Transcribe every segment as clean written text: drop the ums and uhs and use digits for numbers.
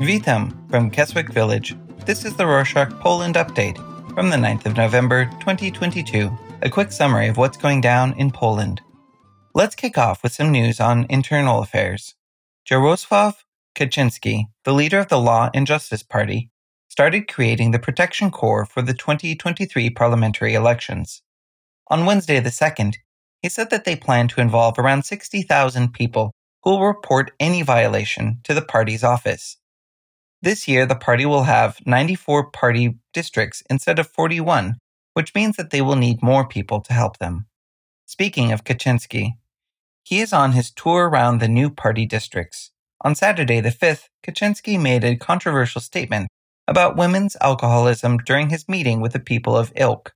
Witam from Keswick Village. This is the Rorschach Poland update from the 9th of November 2022, a quick summary of what's going down in Poland. Let's kick off with some news on internal affairs. Jarosław Kaczyński, the leader of the Law and Justice Party, started creating the Protection Corps for the 2023 parliamentary elections. On Wednesday the 2nd, he said that they plan to involve around 60,000 people who will report any violation to the party's office. This year, the party will have 94 party districts instead of 41, which means that they will need more people to help them. Speaking of Kaczyński, he is on his tour around the new party districts. On Saturday the 5th, Kaczyński made a controversial statement about women's alcoholism during his meeting with the people of Ilk.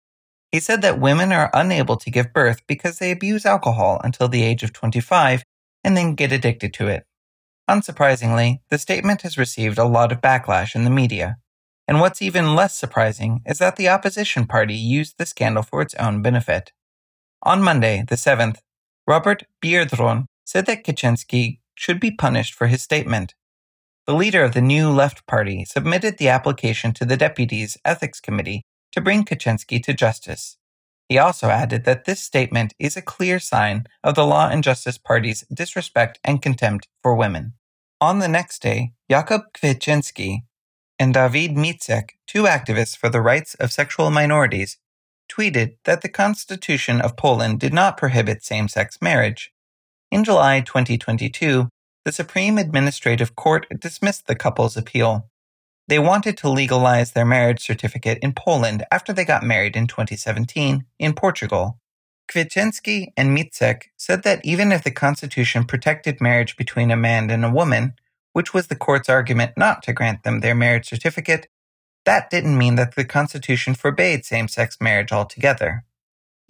He said that women are unable to give birth because they abuse alcohol until the age of 25 and then get addicted to it. Unsurprisingly, the statement has received a lot of backlash in the media. And what's even less surprising is that the opposition party used the scandal for its own benefit. On Monday, the 7th, Robert Biedroń said that Kaczyński should be punished for his statement. The leader of the New Left Party submitted the application to the deputy's ethics committee to bring Kaczyński to justice. He also added that this statement is a clear sign of the Law and Justice Party's disrespect and contempt for women. On the next day, Jakub Kaczyński and Dawid Mycek, two activists for the rights of sexual minorities, tweeted that the Constitution of Poland did not prohibit same-sex marriage. In July 2022, the Supreme Administrative Court dismissed the couple's appeal. They wanted to legalize their marriage certificate in Poland after they got married in 2017 in Portugal. Kaczyński and Mycek said that even if the Constitution protected marriage between a man and a woman, which was the court's argument not to grant them their marriage certificate, that didn't mean that the Constitution forbade same-sex marriage altogether.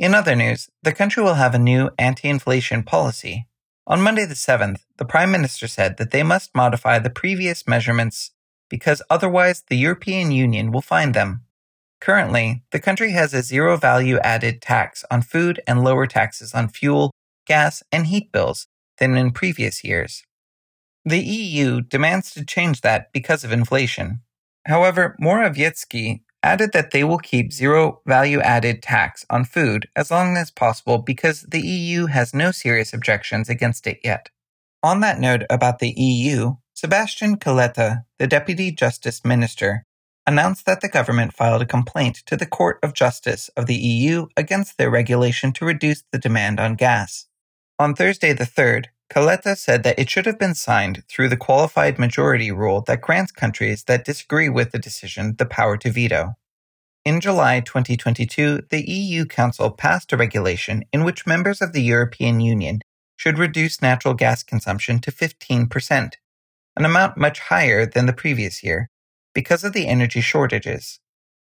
In other news, the country will have a new anti-inflation policy. On Monday the 7th, the Prime Minister said that they must modify the previous measurements because otherwise the European Union will fine them. Currently, the country has a zero value-added tax on food and lower taxes on fuel, gas, and heat bills than in previous years. The EU demands to change that because of inflation. However, Morawiecki added that they will keep zero value-added tax on food as long as possible because the EU has no serious objections against it yet. On that note about the EU, Sebastian Kaleta, the Deputy Justice Minister, announced that the government filed a complaint to the Court of Justice of the EU against their regulation to reduce the demand on gas. On Thursday the 3rd, Kaleta said that it should have been signed through the qualified majority rule that grants countries that disagree with the decision the power to veto. In July 2022, the EU Council passed a regulation in which members of the European Union should reduce natural gas consumption to 15%. An amount much higher than the previous year, because of the energy shortages.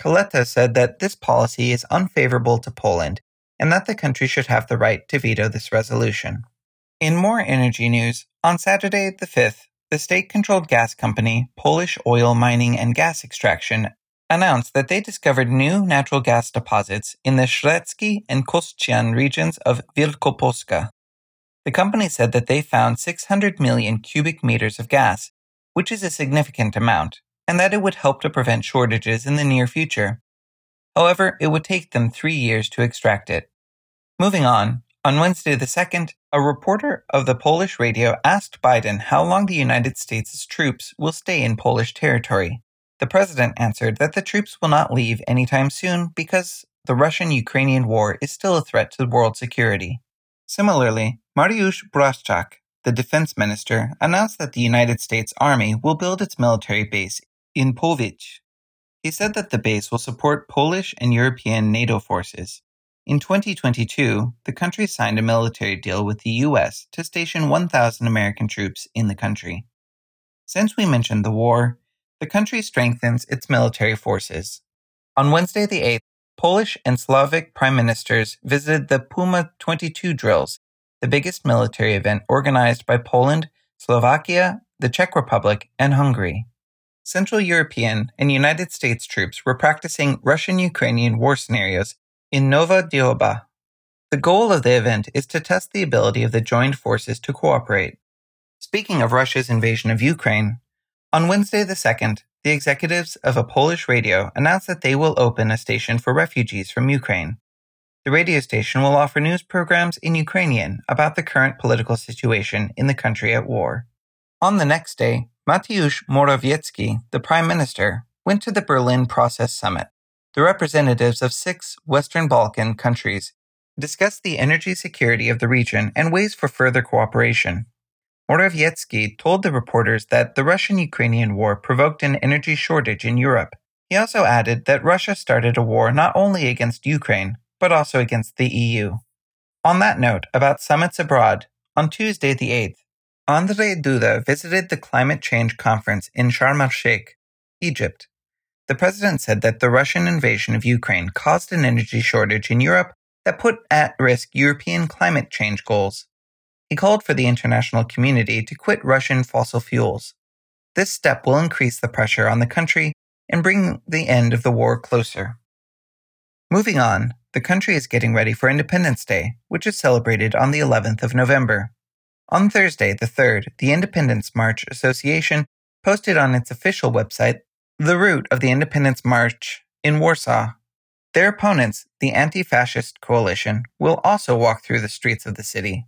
Kaleta said that this policy is unfavorable to Poland and that the country should have the right to veto this resolution. In more energy news, on Saturday the 5th, the state-controlled gas company Polish Oil Mining and Gas Extraction announced that they discovered new natural gas deposits in the Średzki and Kościan regions of Wielkopolska. The company said that they found 600 million cubic meters of gas, which is a significant amount, and that it would help to prevent shortages in the near future. However, it would take them 3 years to extract it. Moving on Wednesday the 2nd, a reporter of the Polish radio asked Biden how long the United States' troops will stay in Polish territory. The president answered that the troops will not leave anytime soon because the Russian-Ukrainian war is still a threat to world security. Similarly, Mariusz Błaszczak, the defense minister, announced that the United States Army will build its military base in Powidz. He said that the base will support Polish and European NATO forces. In 2022, the country signed a military deal with the U.S. to station 1,000 American troops in the country. Since we mentioned the war, the country strengthens its military forces. On Wednesday the 8th, Polish and Slovak prime ministers visited the Puma-22 drills, the biggest military event organized by Poland, Slovakia, the Czech Republic, and Hungary. Central European and United States troops were practicing Russian-Ukrainian war scenarios in Nova Dioba. The goal of the event is to test the ability of the joined forces to cooperate. Speaking of Russia's invasion of Ukraine, on Wednesday the 2nd, the executives of a Polish radio announced that they will open a station for refugees from Ukraine. The radio station will offer news programs in Ukrainian about the current political situation in the country at war. On the next day, Mateusz Morawiecki, the Prime Minister, went to the Berlin Process Summit. The representatives of 6 Western Balkan countries discussed the energy security of the region and ways for further cooperation. Morawiecki told the reporters that the Russian-Ukrainian war provoked an energy shortage in Europe. He also added that Russia started a war not only against Ukraine, but also against the EU. On that note, about summits abroad, on Tuesday the 8th, Andrzej Duda visited the Climate Change Conference in Sharm El Sheikh, Egypt. The president said that the Russian invasion of Ukraine caused an energy shortage in Europe that put at risk European climate change goals. He called for the international community to quit Russian fossil fuels. This step will increase the pressure on the country and bring the end of the war closer. Moving on, the country is getting ready for Independence Day, which is celebrated on the 11th of November. On Thursday, the 3rd, the Independence March Association posted on its official website the route of the Independence March in Warsaw. Their opponents, the Anti-Fascist Coalition, will also walk through the streets of the city.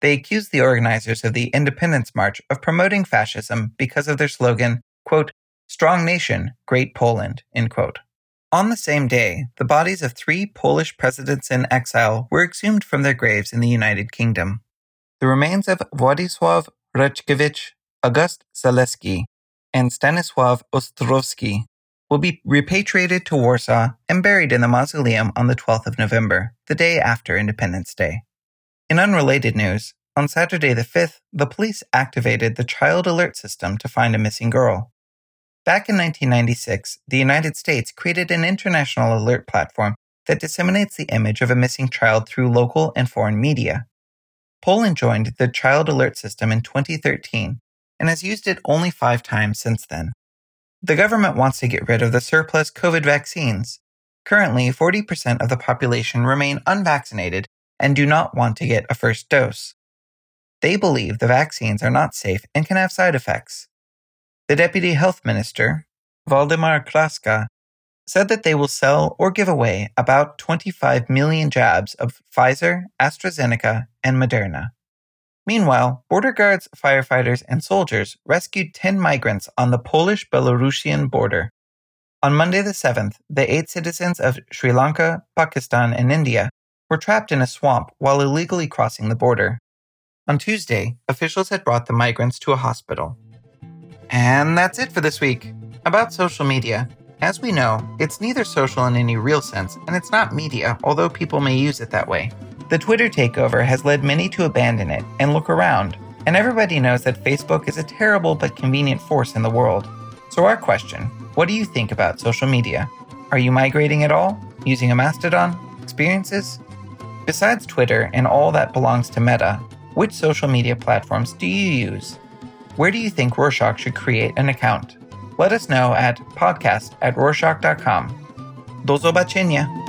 They accuse the organizers of the Independence March of promoting fascism because of their slogan, quote, "Strong Nation, Great Poland," end quote. On the same day, the bodies of 3 Polish presidents in exile were exhumed from their graves in the United Kingdom. The remains of Władysław Raczkiewicz, August Zaleski, and Stanisław Ostrowski will be repatriated to Warsaw and buried in the mausoleum on the 12th of November, the day after Independence Day. In unrelated news, on Saturday the 5th, the police activated the Child Alert System to find a missing girl. Back in 1996, the United States created an international alert platform that disseminates the image of a missing child through local and foreign media. Poland joined the Child Alert System in 2013 and has used it only 5 times since then. The government wants to get rid of the surplus COVID vaccines. Currently, 40% of the population remain unvaccinated and do not want to get a first dose. They believe the vaccines are not safe and can have side effects. The Deputy Health Minister, Waldemar Kraska, said that they will sell or give away about 25 million jabs of Pfizer, AstraZeneca, and Moderna. Meanwhile, border guards, firefighters, and soldiers rescued 10 migrants on the Polish-Belarusian border. On Monday the 7th, the 8 citizens of Sri Lanka, Pakistan, and India were trapped in a swamp while illegally crossing the border. On Tuesday, officials had brought the migrants to a hospital. And that's it for this week. About social media, as we know, it's neither social in any real sense, and it's not media, although people may use it that way. The Twitter takeover has led many to abandon it and look around, and everybody knows that Facebook is a terrible but convenient force in the world. So our question, what do you think about social media? Are you migrating at all? Using a Mastodon? Experiences? Besides Twitter and all that belongs to Meta, which social media platforms do you use? Where do you think Rorschach should create an account? Let us know at podcast@rorshok.com. Do zobaczenia!